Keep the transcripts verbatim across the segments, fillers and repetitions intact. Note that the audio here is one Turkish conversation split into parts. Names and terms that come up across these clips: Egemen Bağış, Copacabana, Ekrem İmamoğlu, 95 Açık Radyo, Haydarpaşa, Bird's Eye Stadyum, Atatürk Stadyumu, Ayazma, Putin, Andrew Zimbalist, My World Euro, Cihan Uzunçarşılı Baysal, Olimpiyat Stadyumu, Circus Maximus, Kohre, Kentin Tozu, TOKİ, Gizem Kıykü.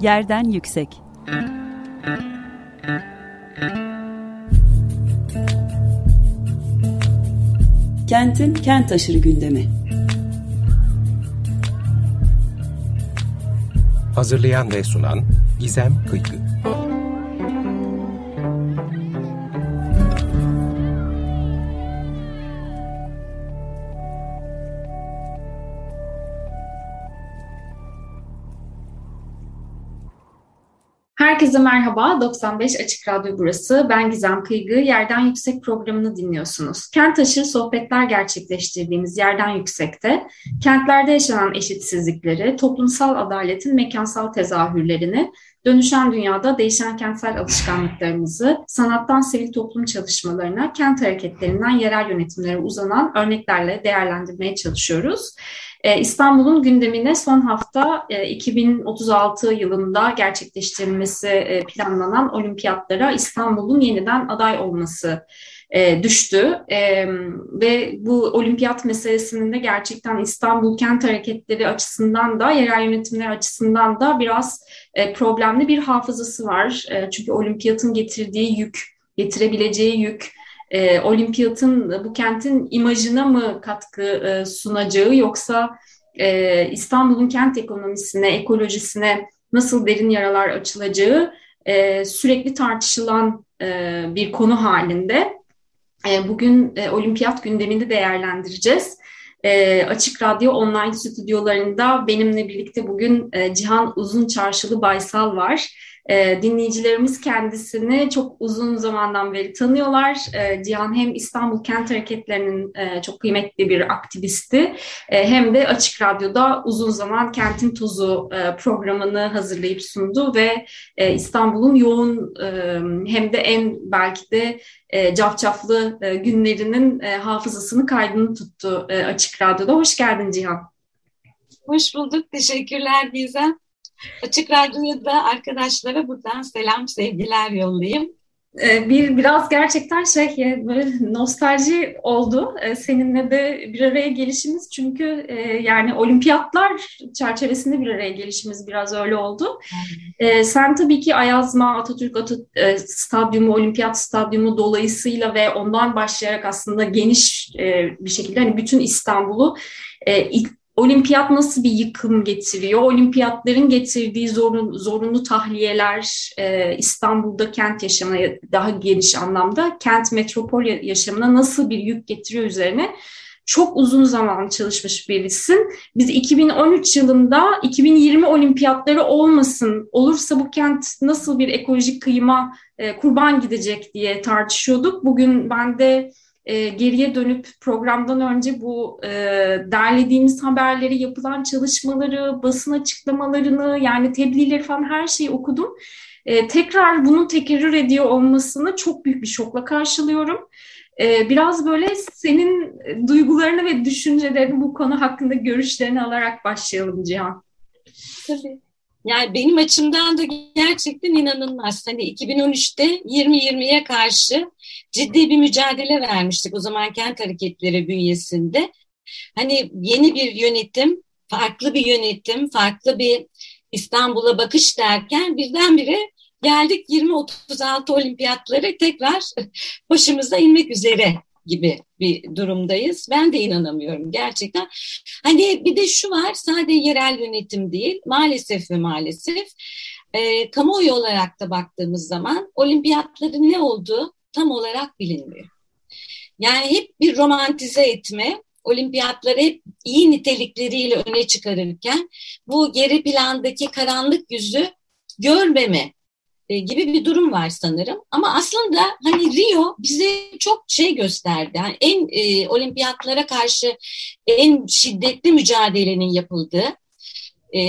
Yerden yüksek. Kentin kent aşırı gündemi. Hazırlayan ve sunan Gizem Kıykü. Herkese merhaba, doksan beş Açık Radyo burası. Ben Gizem Kıygı, Yerden Yüksek programını dinliyorsunuz. Kent aşırı sohbetler gerçekleştirdiğimiz Yerden Yüksek'te, kentlerde yaşanan eşitsizlikleri, toplumsal adaletin mekansal tezahürlerini, dönüşen dünyada değişen kentsel alışkanlıklarımızı, sanattan sivil toplum çalışmalarına, kent hareketlerinden yerel yönetimlere uzanan örneklerle değerlendirmeye çalışıyoruz. İstanbul'un gündemine son hafta iki bin otuz altı yılında gerçekleştirilmesi planlanan olimpiyatlara İstanbul'un yeniden aday olması düştü ve bu olimpiyat meselesinin de gerçekten İstanbul kent hareketleri açısından da yerel yönetimler açısından da biraz problemli bir hafızası var. Çünkü olimpiyatın getirdiği yük, getirebileceği yük, E, olimpiyatın bu kentin imajına mı katkı e, sunacağı yoksa e, İstanbul'un kent ekonomisine, ekolojisine nasıl derin yaralar açılacağı e, sürekli tartışılan e, bir konu halinde. E, bugün e, olimpiyat gündemini değerlendireceğiz. E, Açık Radyo online stüdyolarında benimle birlikte bugün e, Cihan Uzunçarşılı Baysal var. Dinleyicilerimiz kendisini çok uzun zamandan beri tanıyorlar. Cihan hem İstanbul Kent Hareketlerinin çok kıymetli bir aktivisti hem de Açık Radyo'da uzun zaman Kentin Tozu programını hazırlayıp sundu ve İstanbul'un yoğun hem de en belki de cafcaflı günlerinin hafızasını kaydını tuttu Açık Radyo'da. Hoş geldin Cihan. Hoş bulduk. Teşekkürler Gizem. Açık Radyo'ya da arkadaşlara buradan selam, sevgiler yollayayım. Bir biraz gerçekten şey böyle nostalji oldu seninle de bir araya gelişimiz çünkü yani olimpiyatlar çerçevesinde bir araya gelişimiz biraz öyle oldu. Sen tabii ki Ayazma, Atatürk Stadyumu, Olimpiyat Stadyumu dolayısıyla ve ondan başlayarak aslında geniş bir şekilde hani bütün İstanbul'u ilk Olimpiyat nasıl bir yıkım getiriyor? Olimpiyatların getirdiği zorunlu, zorunlu tahliyeler e, İstanbul'da kent yaşamına daha geniş anlamda kent metropol yaşamına nasıl bir yük getiriyor üzerine çok uzun zaman çalışmış birisin. Biz iki bin on üç yılında iki bin yirmi olimpiyatları olmasın, olursa bu kent nasıl bir ekolojik kıyıma e, kurban gidecek diye tartışıyorduk. Bugün ben de geriye dönüp programdan önce bu e, derlediğimiz haberleri, yapılan çalışmaları, basın açıklamalarını yani tebliğleri falan her şeyi okudum. E, tekrar bunun tekerrür ediyor olmasını çok büyük bir şokla karşılıyorum. E, biraz böyle senin duygularını ve düşüncelerini bu konu hakkında görüşlerini alarak başlayalım Cihan. Tabii. Yani benim açımdan da gerçekten inanılmaz. Hani iki bin on üçte yirmi yirmiye karşı ciddi bir mücadele vermiştik o zaman kent hareketleri bünyesinde. Hani yeni bir yönetim, farklı bir yönetim, farklı bir İstanbul'a bakış derken birdenbire geldik yirmi otuz altı olimpiyatları tekrar başımıza inmek üzere gibi bir durumdayız. Ben de inanamıyorum gerçekten. Hani bir de şu var, sadece yerel yönetim değil, maalesef ve maalesef e, kamuoyu olarak da baktığımız zaman olimpiyatların ne olduğu tam olarak bilinmiyor. Yani hep bir romantize etme, olimpiyatları hep iyi nitelikleriyle öne çıkarırken bu geri plandaki karanlık yüzü görmeme gibi bir durum var sanırım. Ama aslında hani Rio bize çok şey gösterdi. Yani en e, olimpiyatlara karşı en şiddetli mücadelenin yapıldığı e,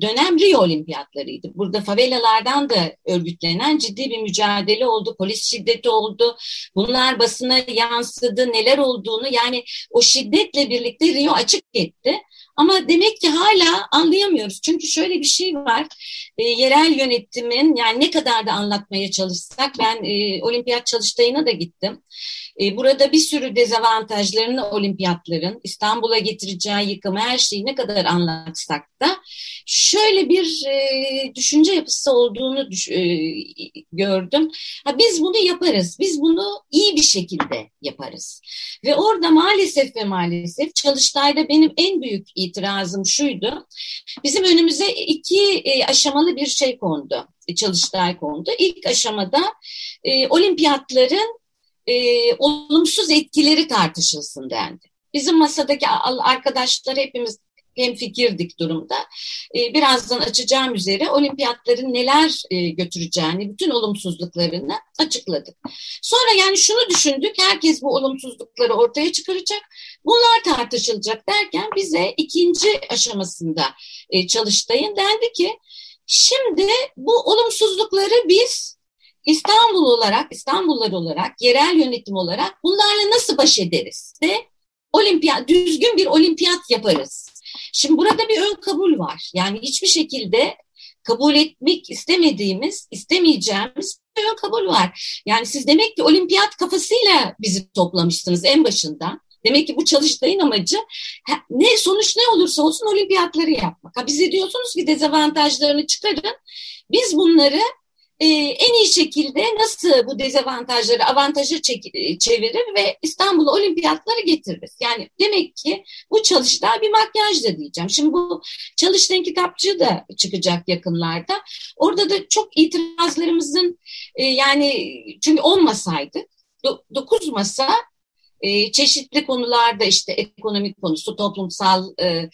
dönem Rio olimpiyatlarıydı. Burada favelalardan da örgütlenen ciddi bir mücadele oldu. Polis şiddeti oldu. Bunlar basına yansıdı. Neler olduğunu yani o şiddetle birlikte Rio açık etti. Ama demek ki hala anlayamıyoruz. Çünkü şöyle bir şey var. E, yerel yönetimin yani ne kadar da anlatmaya çalışsak ben e, olimpiyat çalıştayına da gittim. E, burada bir sürü dezavantajlarını olimpiyatların, İstanbul'a getireceği yıkımı, her şeyi ne kadar anlatsak da şöyle bir e, düşünce yapısı olduğunu düş- e, gördüm. Ha, biz bunu yaparız, biz bunu iyi bir şekilde yaparız. Ve orada maalesef ve maalesef Çalıştay'da benim en büyük itirazım şuydu. Bizim önümüze iki e, aşamalı bir şey kondu, Çalıştay kondu. İlk aşamada e, olimpiyatların E, olumsuz etkileri tartışılsın dendi. Bizim masadaki arkadaşlar hepimiz hemfikirdik durumda. E, birazdan açacağım üzere olimpiyatların neler e, götüreceğini, bütün olumsuzluklarını açıkladık. Sonra yani şunu düşündük, herkes bu olumsuzlukları ortaya çıkaracak, bunlar tartışılacak derken bize ikinci aşamasında e, Çalıştay'ın dendi ki, şimdi bu olumsuzlukları biz İstanbul olarak, İstanbullular olarak, yerel yönetim olarak bunlarla nasıl baş ederiz? De, olimpiyat, düzgün bir olimpiyat yaparız. Şimdi burada bir ön kabul var. Yani hiçbir şekilde kabul etmek istemediğimiz, istemeyeceğimiz bir ön kabul var. Yani siz demek ki olimpiyat kafasıyla bizi toplamışsınız en başından. Demek ki bu Çalıştay'ın amacı ne sonuç ne olursa olsun olimpiyatları yapmak. Ha, bize diyorsunuz ki dezavantajlarını çıkarın. Biz bunları Ee, en iyi şekilde nasıl bu dezavantajları avantaja çevirir ve İstanbul'a olimpiyatları getiririz. Yani demek ki bu Çalıştay bir makyaj da diyeceğim. Şimdi bu Çalıştay'ın kitapçığı da çıkacak yakınlarda. Orada da çok itirazlarımızın e, yani çünkü on masaydı, do, dokuz masa e, çeşitli konularda işte ekonomik konusu, toplumsal e,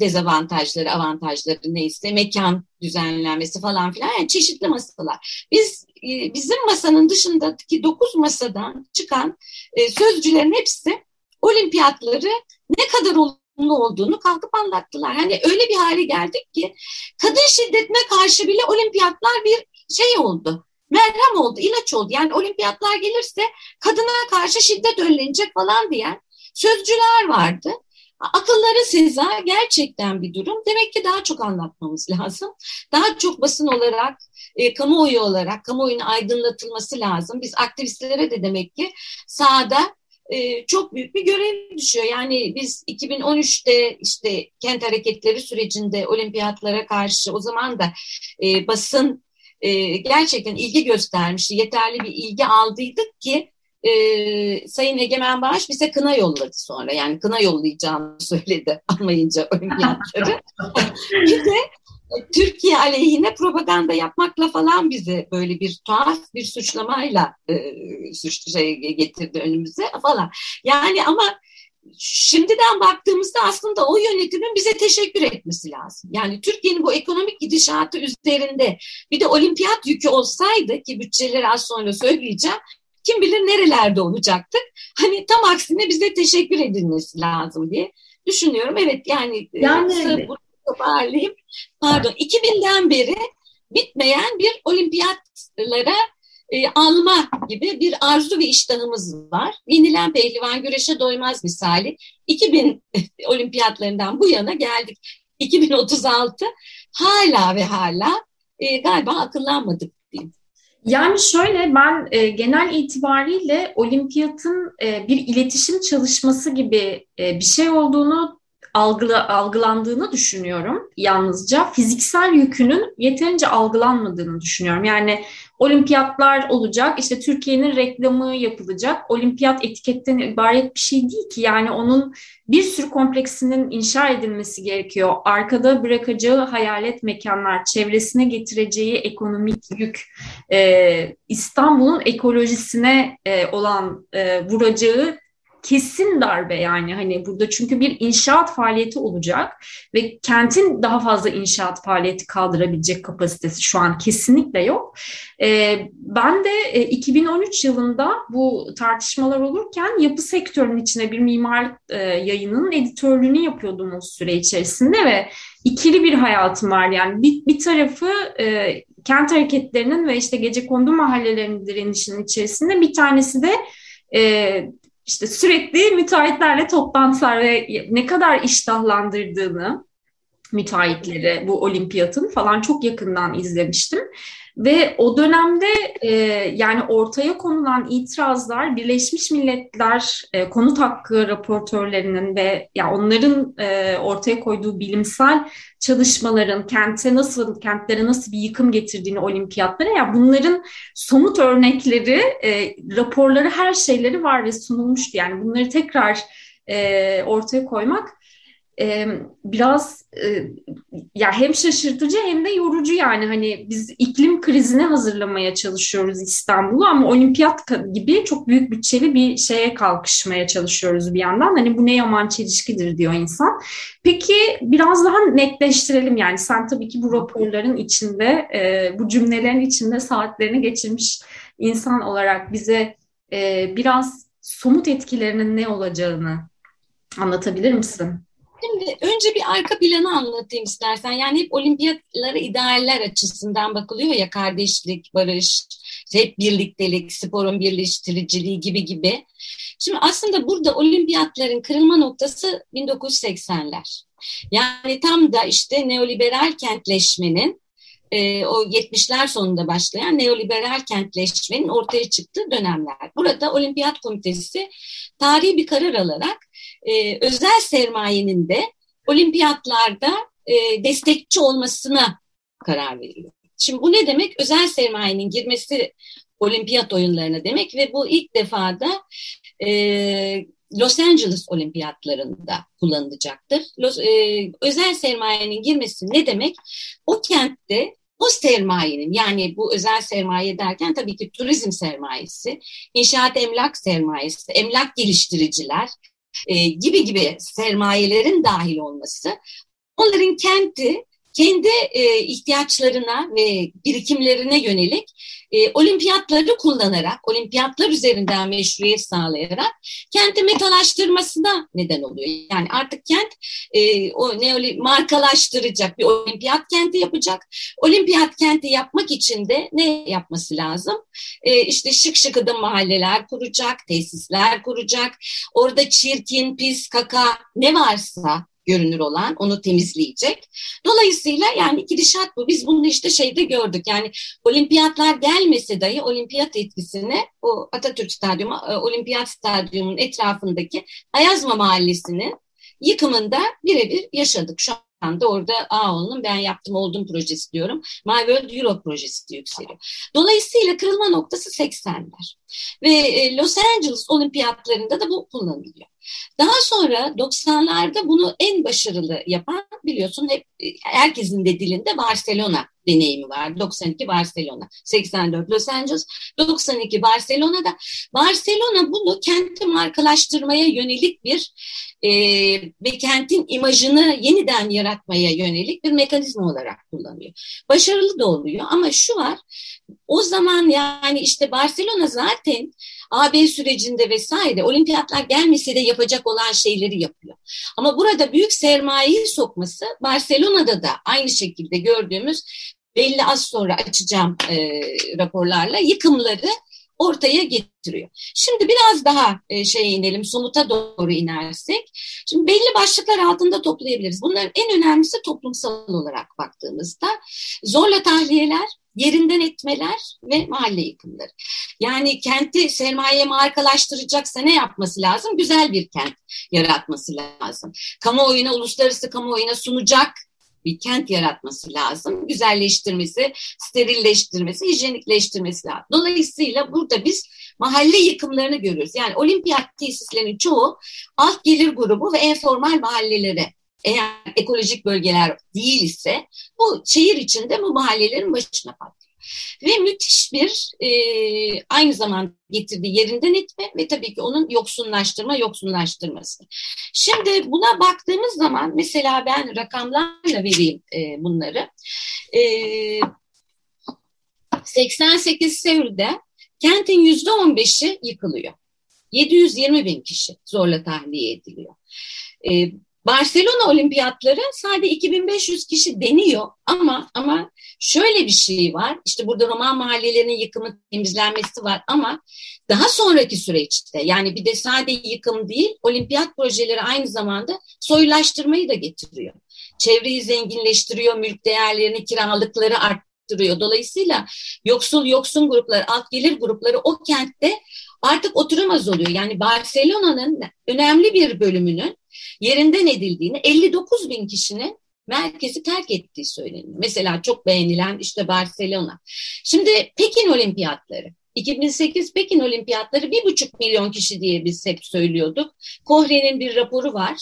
dezavantajları, avantajları neyse, mekan düzenlenmesi falan filan, yani çeşitli masalar. Biz bizim masanın dışındaki dokuz masadan çıkan sözcülerin hepsi olimpiyatları ne kadar olumlu olduğunu kalkıp anlattılar. Hani öyle bir hale geldik ki kadın şiddetine karşı bile olimpiyatlar bir şey oldu. Merhem oldu, ilaç oldu. Yani olimpiyatlar gelirse kadına karşı şiddet önlenecek falan diyen sözcüler vardı. Akıllara seza gerçekten bir durum. Demek ki daha çok anlatmamız lazım. Daha çok basın olarak, e, kamuoyu olarak, kamuoyunun aydınlatılması lazım. Biz aktivistlere de demek ki sahada e, çok büyük bir görev düşüyor. Yani biz iki bin on üçte işte kent hareketleri sürecinde olimpiyatlara karşı o zaman da e, basın e, gerçekten ilgi göstermişti. Yeterli bir ilgi aldıydık ki Ee, Sayın Egemen Bağış bize kına yolladı sonra. Yani kına yollayacağını söyledi almayınca olimpiyatları. Bir de Türkiye aleyhine propaganda yapmakla falan bizi böyle bir tuhaf bir suçlamayla e, suç şey getirdi önümüze falan. Yani ama şimdiden baktığımızda aslında o yönetimin bize teşekkür etmesi lazım. Yani Türkiye'nin bu ekonomik gidişatı üzerinde bir de olimpiyat yükü olsaydı, ki bütçeleri az sonra söyleyeceğim, kim bilir nerelerde olacaktık. Hani tam aksine bize teşekkür edilmesi lazım diye düşünüyorum. Evet yani, yani bunu toparlayayım. Pardon, iki binden beri bitmeyen bir olimpiyatlara e, alma gibi bir arzu ve iştahımız var. Yenilen pehlivan güreşe doymaz misali. iki bin olimpiyatlarından bu yana geldik. iki bin otuz altı hala ve hala e, galiba akıllanmadık diyeyim. Yani şöyle, ben e, genel itibariyle olimpiyatın e, bir iletişim çalışması gibi e, bir şey olduğunu algıla, algılandığını düşünüyorum. Yalnızca fiziksel yükünün yeterince algılanmadığını düşünüyorum. Yani olimpiyatlar olacak, işte Türkiye'nin reklamı yapılacak, olimpiyat etiketten ibaret bir şey değil ki. Yani onun bir sürü kompleksinin inşa edilmesi gerekiyor. Arkada bırakacağı hayalet mekanlar, çevresine getireceği ekonomik yük, e, İstanbul'un ekolojisine e, olan e, vuracağı kesin darbe yani hani burada, çünkü bir inşaat faaliyeti olacak ve kentin daha fazla inşaat faaliyeti kaldırabilecek kapasitesi şu an kesinlikle yok. Ee, ben de iki bin on üç yılında bu tartışmalar olurken yapı sektörünün içine bir mimarlık e, yayınının editörlüğünü yapıyordum o süre içerisinde ve ikili bir hayatım var. Yani bir, bir tarafı e, kent hareketlerinin ve işte gecekondu mahallelerinin direnişinin içerisinde, bir tanesi de e, İşte sürekli müteahhitlerle toplantılar ve ne kadar iştahlandırdığını müteahhitleri bu olimpiyatın falan çok yakından izlemiştim. Ve o dönemde e, yani ortaya konulan itirazlar Birleşmiş Milletler e, konut hakkı raportörlerinin ve ya onların e, ortaya koyduğu bilimsel çalışmaların kente nasıl kentlere nasıl bir yıkım getirdiğini olimpiyatlara, ya yani bunların somut örnekleri, e, raporları, her şeyleri var ve sunulmuştu. Yani bunları tekrar e, ortaya koymak biraz ya hem şaşırtıcı hem de yorucu. Yani hani biz iklim krizine hazırlamaya çalışıyoruz İstanbul'u ama olimpiyat gibi çok büyük bütçeli bir şeye kalkışmaya çalışıyoruz bir yandan. Hani bu ne yaman çelişkidir diyor insan. Peki biraz daha netleştirelim, yani sen tabii ki bu raporların içinde, bu cümlelerin içinde saatlerini geçirmiş insan olarak bize biraz somut etkilerinin ne olacağını anlatabilir misin? Şimdi önce bir arka planı anlatayım istersen. Yani hep olimpiyatlara idealler açısından bakılıyor ya, kardeşlik, barış, hep birliktelik, sporun birleştiriciliği gibi gibi. Şimdi aslında burada olimpiyatların kırılma noktası bin dokuz yüz seksenler. Yani tam da işte neoliberal kentleşmenin, e, o yetmişler sonunda başlayan neoliberal kentleşmenin ortaya çıktığı dönemler. Burada Olimpiyat Komitesi tarihi bir karar alarak Ee, özel sermayenin de olimpiyatlarda e, destekçi olmasına karar veriliyor. Şimdi bu ne demek? Özel sermayenin girmesi olimpiyat oyunlarına demek ve bu ilk defa da e, Los Angeles olimpiyatlarında kullanılacaktır. Los, e, özel sermayenin girmesi ne demek? O kentte o sermayenin, yani bu özel sermaye derken tabii ki turizm sermayesi, inşaat emlak sermayesi, emlak geliştiriciler, E, gibi gibi sermayelerin dahil olması, onların kendi kendi e, ihtiyaçlarına ve birikimlerine yönelik e, olimpiyatları kullanarak, olimpiyatlar üzerinden meşruiyet sağlayarak kenti metalaştırmasına neden oluyor. Yani artık kent e, o ne markalaştıracak, bir olimpiyat kenti yapacak. Olimpiyat kenti yapmak için de ne yapması lazım? E, işte şık şıkıdım mahalleler kuracak, tesisler kuracak. Orada çirkin, pis, kaka ne varsa görünür olan onu temizleyecek. Dolayısıyla yani gidişat bu. Biz bunu işte şeyde gördük. Yani olimpiyatlar gelmese dahi olimpiyat etkisini o Atatürk Stadyumu, Olimpiyat Stadyumu'nun etrafındaki Ayazma Mahallesi'nin yıkımında birebir yaşadık. Şu anda orada Ağol'un ben yaptım oldum projesi diyorum. My World Euro projesi yükseliyor. Dolayısıyla kırılma noktası seksenler. Ve Los Angeles olimpiyatlarında da bu kullanılıyor. Daha sonra doksanlarda bunu en başarılı yapan, biliyorsun hep herkesin de dilinde, Barcelona deneyimi var. doksan iki Barcelona, seksen dört Los Angeles, doksan iki Barcelona'da. Barcelona bunu kenti markalaştırmaya yönelik bir e, ve kentin imajını yeniden yaratmaya yönelik bir mekanizma olarak kullanıyor. Başarılı da oluyor ama şu var, o zaman yani işte Barcelona zaten A B sürecinde vesaire olimpiyatlar gelmese de yapacak olan şeyleri yapıyor. Ama burada büyük sermayeyi sokması, Barcelona'da da aynı şekilde gördüğümüz, belli az sonra açacağım e, raporlarla yıkımları ortaya getiriyor. Şimdi biraz daha e, şeye inelim, somuta doğru inersek. Şimdi belli başlıklar altında toplayabiliriz. Bunların en önemlisi toplumsal olarak baktığımızda zorla tahliyeler, yerinden etmeler ve mahalle yıkımları. Yani kenti sermaye markalaştıracaksa ne yapması lazım? Güzel bir kent yaratması lazım. Kamuoyuna, uluslararası kamuoyuna sunacak bir kent yaratması lazım. Güzelleştirmesi, sterilleştirmesi, hijyenikleştirmesi lazım. Dolayısıyla burada biz mahalle yıkımlarını görüyoruz. Yani olimpiyat tesislerinin çoğu alt gelir grubu ve en formal mahallelere, eğer ekolojik bölgeler değil ise bu şehir içinde bu mahallelerin başına patlıyor. Ve müthiş bir e, aynı zamanda getirdiği yerinden etme ve tabii ki onun yoksunlaştırma, yoksunlaştırması. Şimdi buna baktığımız zaman mesela ben rakamlarla vereyim e, bunları. E, seksen sekiz Seul'de kentin yüzde on beşi yıkılıyor. yedi yüz yirmi bin kişi zorla tahliye ediliyor. E, Barcelona olimpiyatları sadece iki bin beş yüz kişi deniyor ama ama şöyle bir şey var. İşte burada Roma mahallelerinin yıkımı, temizlenmesi var ama daha sonraki süreçte, yani bir de sadece yıkım değil, olimpiyat projeleri aynı zamanda soyulaştırmayı da getiriyor. çevreyi zenginleştiriyor, mülk değerlerini, kiralıkları arttırıyor. Dolayısıyla yoksul yoksun gruplar, alt gelir grupları o kentte artık oturamaz oluyor. Yani Barcelona'nın önemli bir bölümünün yerinden edildiğini, elli dokuz bin kişinin merkezi terk ettiği söyleniyor. Mesela çok beğenilen işte Barcelona. Şimdi Pekin Olimpiyatları. iki bin sekiz Pekin Olimpiyatları bir buçuk milyon kişi diye biz hep söylüyorduk. Kohre'nin bir raporu var.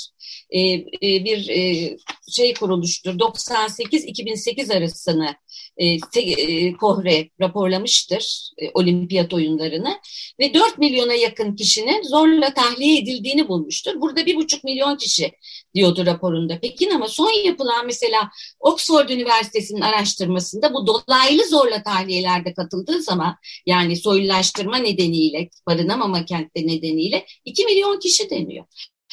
Ee, bir e, şey kuruluştur. doksan sekiz iki bin sekiz arasını e, te, e, Kohre raporlamıştır e, olimpiyat oyunlarını. Ve dört milyona yakın kişinin zorla tahliye edildiğini bulmuştur. Burada bir buçuk milyon kişi diyordu raporunda Pekin, ama son yapılan mesela Oxford Üniversitesi'nin araştırmasında bu dolaylı zorla tahliyelerde katıldığı zaman, yani soylulaştırma nedeniyle, barınamama kentte nedeniyle iki milyon kişi deniyor.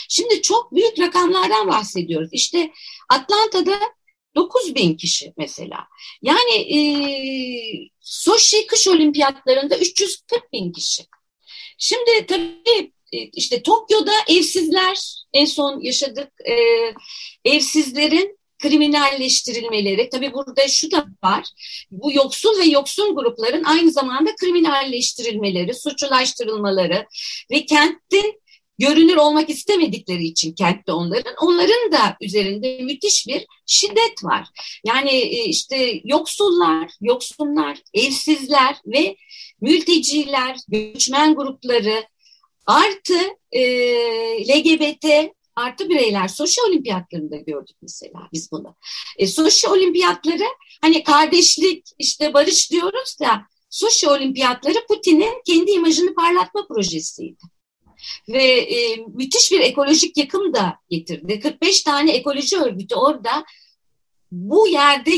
Şimdi çok büyük rakamlardan bahsediyoruz. İşte Atlanta'da dokuz bin kişi mesela. Yani e, Soçi kış olimpiyatlarında üç yüz kırk bin kişi. Şimdi tabii İşte Tokyo'da evsizler, en son yaşadık, e, evsizlerin kriminalleştirilmeleri. Tabii burada şu da var, bu yoksul ve yoksun grupların aynı zamanda kriminalleştirilmeleri, suçlulaştırılmaları ve kentte görünür olmak istemedikleri için kentte onların, onların da üzerinde müthiş bir şiddet var. Yani işte yoksullar, yoksunlar, evsizler ve mülteciler, göçmen grupları, artı e, L G B T artı bireyler Soçi olimpiyatlarında gördük mesela biz bunu. E, Soçi olimpiyatları, hani kardeşlik, işte barış diyoruz da, Soçi olimpiyatları Putin'in kendi imajını parlatma projesiydi. Ve e, müthiş bir ekolojik yıkım da getirdi. kırk beş tane ekoloji örgütü orada, bu yerde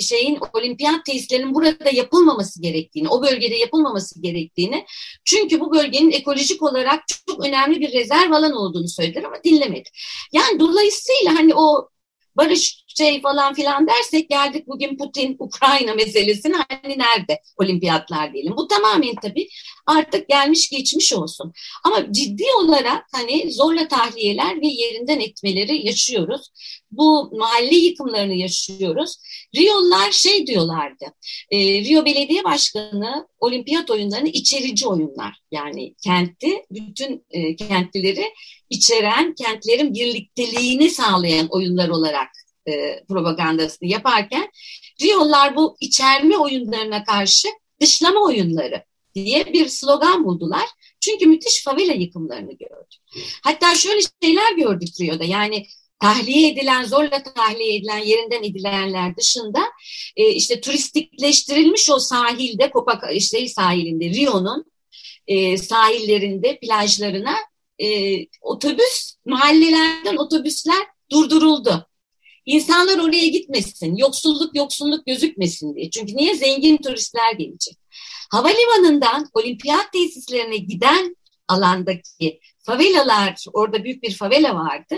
şeyin, olimpiyat tesislerinin burada yapılmaması gerektiğini, o bölgede yapılmaması gerektiğini, çünkü bu bölgenin ekolojik olarak çok önemli bir rezerv alan olduğunu söylediler ama dinlemedi. Yani dolayısıyla hani o barış şey falan filan dersek, geldik bugün Putin Ukrayna meselesine, hani nerede olimpiyatlar diyelim. Bu tamamen tabii artık gelmiş geçmiş olsun. Ama ciddi olarak hani zorla tahliyeler ve yerinden etmeleri yaşıyoruz. Bu mahalle yıkımlarını yaşıyoruz. Rio'lular şey diyorlardı. E, Rio Belediye Başkanı olimpiyat oyunlarını içerici oyunlar. Yani kenti, bütün e, kentlileri içeren, kentlerin birlikteliğini sağlayan oyunlar olarak e, propagandasını yaparken, Rio'lular bu içerme oyunlarına karşı dışlama oyunları diye bir slogan buldular. Çünkü müthiş favela yıkımlarını gördük. Hatta şöyle şeyler gördük Rio'da, yani tahliye edilen, zorla tahliye edilen, yerinden edilenler dışında e, işte turistikleştirilmiş o sahilde, Copacabana işte sahilinde, Rio'nun e, sahillerinde, plajlarına e, otobüs, mahallelerden otobüsler durduruldu. İnsanlar oraya gitmesin, yoksulluk yoksulluk gözükmesin diye. Çünkü niye? Zengin turistler gelecek. Havalimanından olimpiyat tesislerine giden alandaki favelalar, orada büyük bir favela vardı,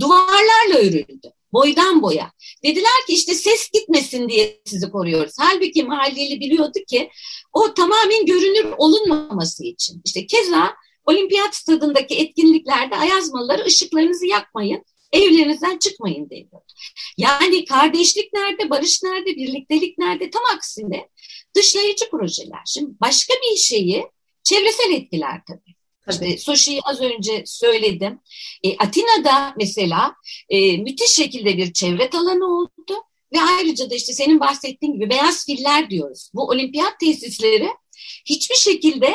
duvarlarla örüldü, boydan boya. Dediler ki işte ses gitmesin diye sizi koruyoruz. Halbuki mahalleli biliyordu ki o tamamen görünür olunmaması için. İşte keza olimpiyat stadındaki etkinliklerde Ayazmalıları ışıklarınızı yakmayın, evlerinizden çıkmayın deniyordu. Yani kardeşlik nerede, barış nerede, birliktelik nerede? Tam aksine dışlayıcı projeler. Şimdi başka bir şeyi, çevresel etkiler tabii. İşte Soçi'yi az önce söyledim. E, Atina'da mesela e, müthiş şekilde bir çevre talanı oldu ve ayrıca da işte senin bahsettiğin gibi beyaz filler diyoruz. Bu olimpiyat tesisleri hiçbir şekilde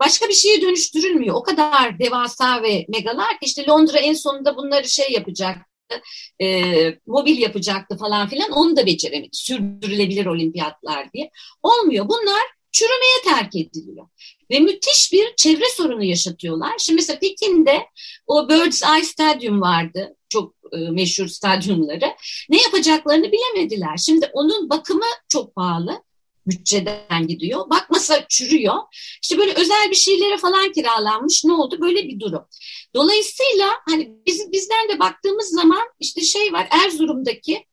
başka bir şeye dönüştürülmüyor. O kadar devasa ve megalar ki, işte Londra en sonunda bunları şey yapacaktı, e, mobil yapacaktı falan filan, onu da beceremedi. Sürdürülebilir olimpiyatlar diye. Olmuyor. Bunlar çürümeye terk ediliyor. Ve müthiş bir çevre sorunu yaşatıyorlar. Şimdi mesela Pekin'de o Bird's Eye Stadyum vardı. Çok e, meşhur stadyumları. Ne yapacaklarını bilemediler. Şimdi onun bakımı çok pahalı. Bütçeden gidiyor. Bakmasa çürüyor. İşte böyle özel bir şeylere falan kiralanmış. Ne oldu? Böyle bir durum. Dolayısıyla hani biz, bizden de baktığımız zaman işte şey var. Erzurum'daki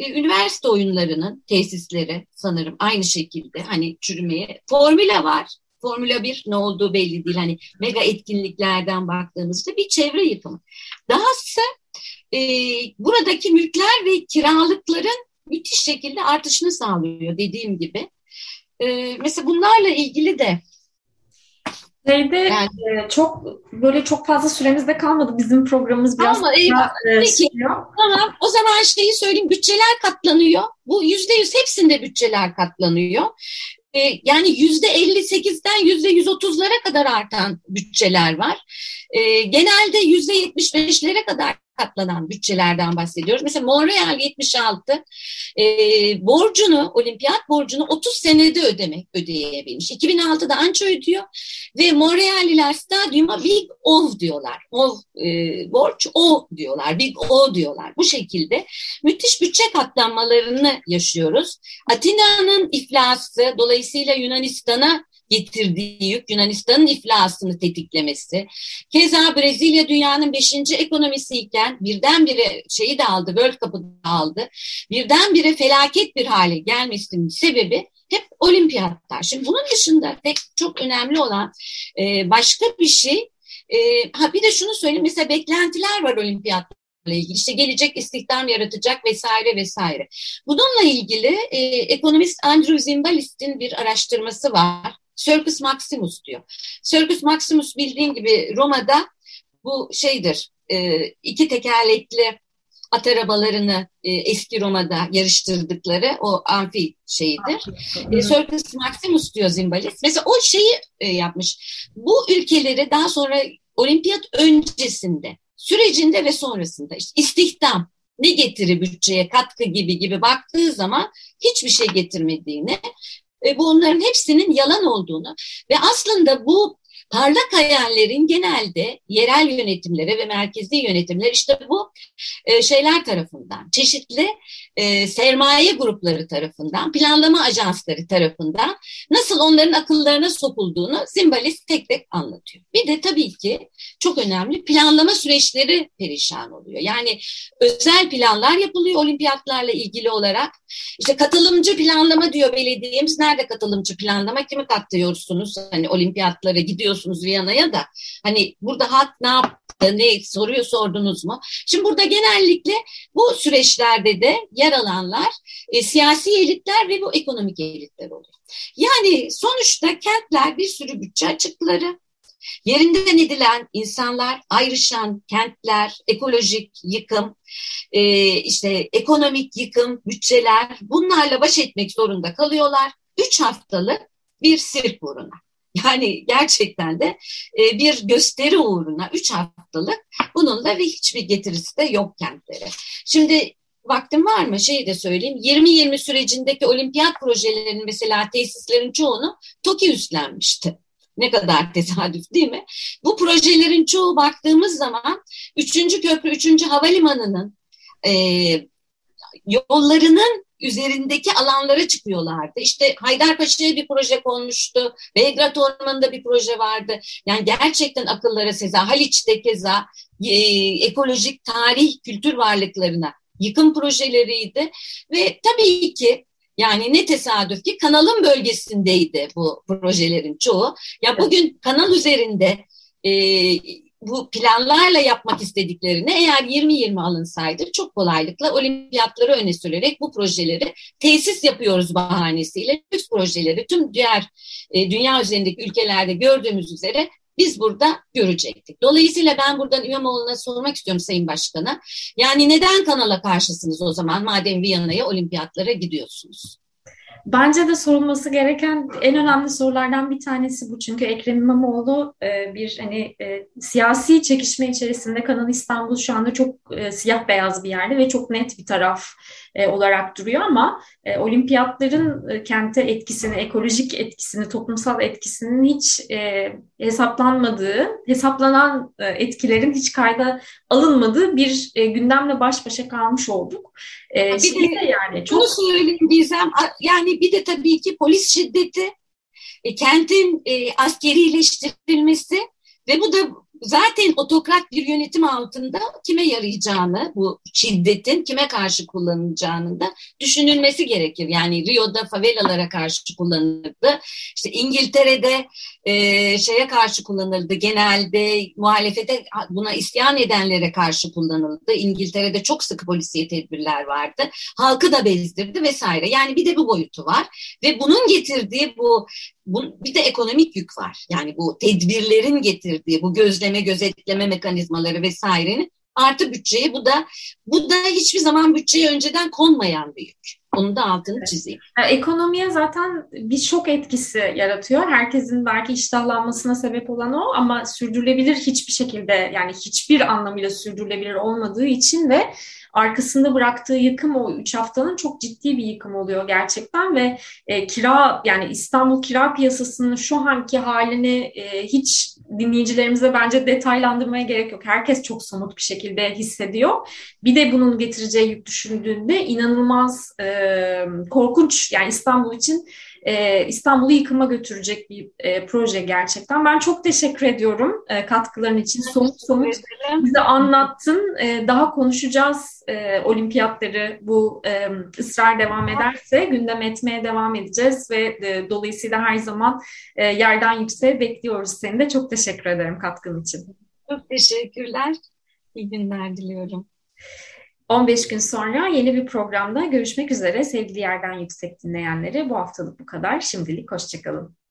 üniversite oyunlarının tesisleri sanırım aynı şekilde hani çürümeye. Formula var. Formula bir ne olduğu belli değil. Hani mega etkinliklerden baktığımızda bir çevre yıkımı. Dahası e, buradaki mülkler ve kiralıkların müthiş şekilde artışını sağlıyor dediğim gibi. E, mesela bunlarla ilgili de Şeyde yani, çok böyle çok fazla süremiz de kalmadı. Bizim programımız biraz ama, daha e, sürüyor. Tamam, o zaman şeyi söyleyeyim. Bütçeler katlanıyor. Bu yüzde yüz hepsinde bütçeler katlanıyor. Ee, yani yüzde elli sekizden yüzde yüz otuzlara kadar artan bütçeler var. Ee, genelde yüzde yetmiş beşlere kadar katlanan bütçelerden bahsediyoruz. Mesela Montreal yetmiş altı e, borcunu, olimpiyat borcunu otuz senede ödemek ödeyebilmiş. iki bin altıda anca ödüyor ve Montreal'liler stadyuma Big O diyorlar. O e, borç O diyorlar. Big O diyorlar. Bu şekilde müthiş bütçe katlanmalarını yaşıyoruz. Atina'nın iflası dolayısıyla Yunanistan'a getirdiği yük, Yunanistan'ın iflasını tetiklemesi. Keza Brezilya dünyanın beşinci ekonomisiyken birdenbire şeyi de aldı, World Cup'ı da aldı. Birdenbire felaket bir hale gelmesinin sebebi hep olimpiyatlar. Şimdi bunun dışında tek çok önemli olan e, başka bir şey. E, ha bir de şunu söyleyeyim, mesela beklentiler var olimpiyatlar. İlgili. İşte gelecek istihdam yaratacak vesaire vesaire. Bununla ilgili e, ekonomist Andrew Zimbalist'in bir araştırması var. Circus Maximus diyor. Circus Maximus bildiğin gibi Roma'da bu şeydir, e, iki tekerlekli at arabalarını e, eski Roma'da yarıştırdıkları o amfi şeyidir. E, Circus Maximus diyor Zimbalist. Mesela o şeyi e, yapmış. Bu ülkeleri daha sonra olimpiyat öncesinde, sürecinde ve sonrasında işte istihdam, ne getiri bütçeye, katkı gibi gibi baktığı zaman hiçbir şey getirmediğini, e, bu onların hepsinin yalan olduğunu ve aslında bu parlak hayallerin genelde yerel yönetimlere ve merkezi yönetimler işte bu e, şeyler tarafından, çeşitli e, sermaye grupları tarafından, planlama ajansları tarafından nasıl onların akıllarına sokulduğunu Zimbalist tek tek anlatıyor. Bir de tabii ki çok önemli, planlama süreçleri perişan oluyor. Yani özel planlar yapılıyor olimpiyatlarla ilgili olarak. İşte katılımcı planlama diyor belediyemiz. Nerede katılımcı planlama? Kimi katlıyorsunuz? Hani olimpiyatlara gidiyorsunuz Viyana'ya da. Hani burada halk ne yaptı? Ne soruyor, sordunuz mu? Şimdi burada genellikle bu süreçlerde de yer alanlar e, siyasi elitler ve bu ekonomik elitler oluyor. Yani sonuçta kentler bir sürü bütçe açıkları, yerinden edilen insanlar, ayrışan kentler, ekolojik yıkım, e, işte ekonomik yıkım, bütçeler, bunlarla baş etmek zorunda kalıyorlar. Üç haftalık bir sirk uğruna. Yani gerçekten de e, bir gösteri uğruna üç haftalık, bununla ve hiçbir getirisi de yok kentlere. Şimdi vaktim var mı? Şeyi de söyleyeyim. yirmi yirmi sürecindeki olimpiyat projelerinin mesela tesislerin çoğunu TOKİ üstlenmişti. Ne kadar tesadüf değil mi? Bu projelerin çoğu baktığımız zaman üçüncü köprü, üçüncü havalimanının e, yollarının üzerindeki alanlara çıkıyorlardı. İşte Haydarpaşa'ya bir proje konmuştu. Belgrad Ormanı'nda bir proje vardı. Yani gerçekten akıllara seza. Haliç'te keza e, ekolojik, tarih, kültür varlıklarına yıkım projeleriydi. Ve tabii ki yani ne tesadüf ki kanalın bölgesindeydi bu projelerin çoğu. Ya bugün kanal üzerinde e, bu planlarla yapmak istediklerini eğer yirmi yirmi alınsaydı çok kolaylıkla olimpiyatları öne sürerek bu projeleri tesis yapıyoruz bahanesiyle lüks projeleri tüm diğer e, dünya üzerindeki ülkelerde gördüğümüz üzere biz burada görecektik. Dolayısıyla ben buradan İmamoğlu'na sormak istiyorum Sayın Başkan'a. Yani neden kanala karşısınız o zaman madem Viyana'ya olimpiyatlara gidiyorsunuz? Bence de sorulması gereken en önemli sorulardan bir tanesi bu. Çünkü Ekrem İmamoğlu bir hani siyasi çekişme içerisinde, Kanal İstanbul şu anda çok siyah beyaz bir yerde ve çok net bir taraf olarak duruyor ama olimpiyatların kente etkisini, ekolojik etkisini, toplumsal etkisinin hiç hesaplanmadığı, hesaplanan etkilerin hiç kayda alınmadığı bir gündemle baş başa kalmış olduk. Bir Şimdi de yani çok... bunu söyleyeyim Gizem. Yani bir de tabii ki polis şiddeti, kentin askerileştirilmesi ve bu da zaten otokrat bir yönetim altında kime yarayacağını, bu şiddetin kime karşı kullanılacağını da düşünülmesi gerekir. Yani Rio'da favelalara karşı kullanıldı, işte İngiltere'de e, şeye karşı kullanıldı, genelde muhalefete, buna isyan edenlere karşı kullanıldı. İngiltere'de çok sıkı polisiye tedbirler vardı, halkı da bezdirdi vesaire. Yani bir de bu boyutu var ve bunun getirdiği bu, bu bir de ekonomik yük var. Yani bu tedbirlerin getirdiği bu gözleme, gözetleme mekanizmaları vesairenin artı bütçeyi, bu da bu da hiçbir zaman bütçeye önceden konmayan bir yük. Onun da altını evet. çizeyim. Yani ekonomiye zaten bir şok etkisi yaratıyor. Herkesin belki iştahlanmasına sebep olan o, ama sürdürülebilir hiçbir şekilde, yani hiçbir anlamıyla sürdürülebilir olmadığı için de arkasında bıraktığı yıkım, o üç haftanın çok ciddi bir yıkım oluyor gerçekten ve e, kira, yani İstanbul kira piyasasının şu anki halini e, hiç dinleyicilerimize bence detaylandırmaya gerek yok. Herkes çok somut bir şekilde hissediyor. Bir de bunun getireceği yük düşündüğünde inanılmaz e, korkunç, yani İstanbul için e, İstanbul'u yıkıma götürecek bir e, proje gerçekten. Ben çok teşekkür ediyorum e, katkıların için. Somut somut bize anlattın. E, daha konuşacağız. E, olimpiyatları bu e, ısrar devam ederse gündem etmeye devam edeceğiz ve e, dolayısıyla her zaman e, yerden yükseğe bekliyoruz seni de. Çok teşekkür ederim katkın için. Çok teşekkürler. İyi günler diliyorum. on beş gün sonra yeni bir programda görüşmek üzere sevgili Yerden Yüksek dinleyenleri. Bu haftalık bu kadar. Şimdilik hoşçakalın.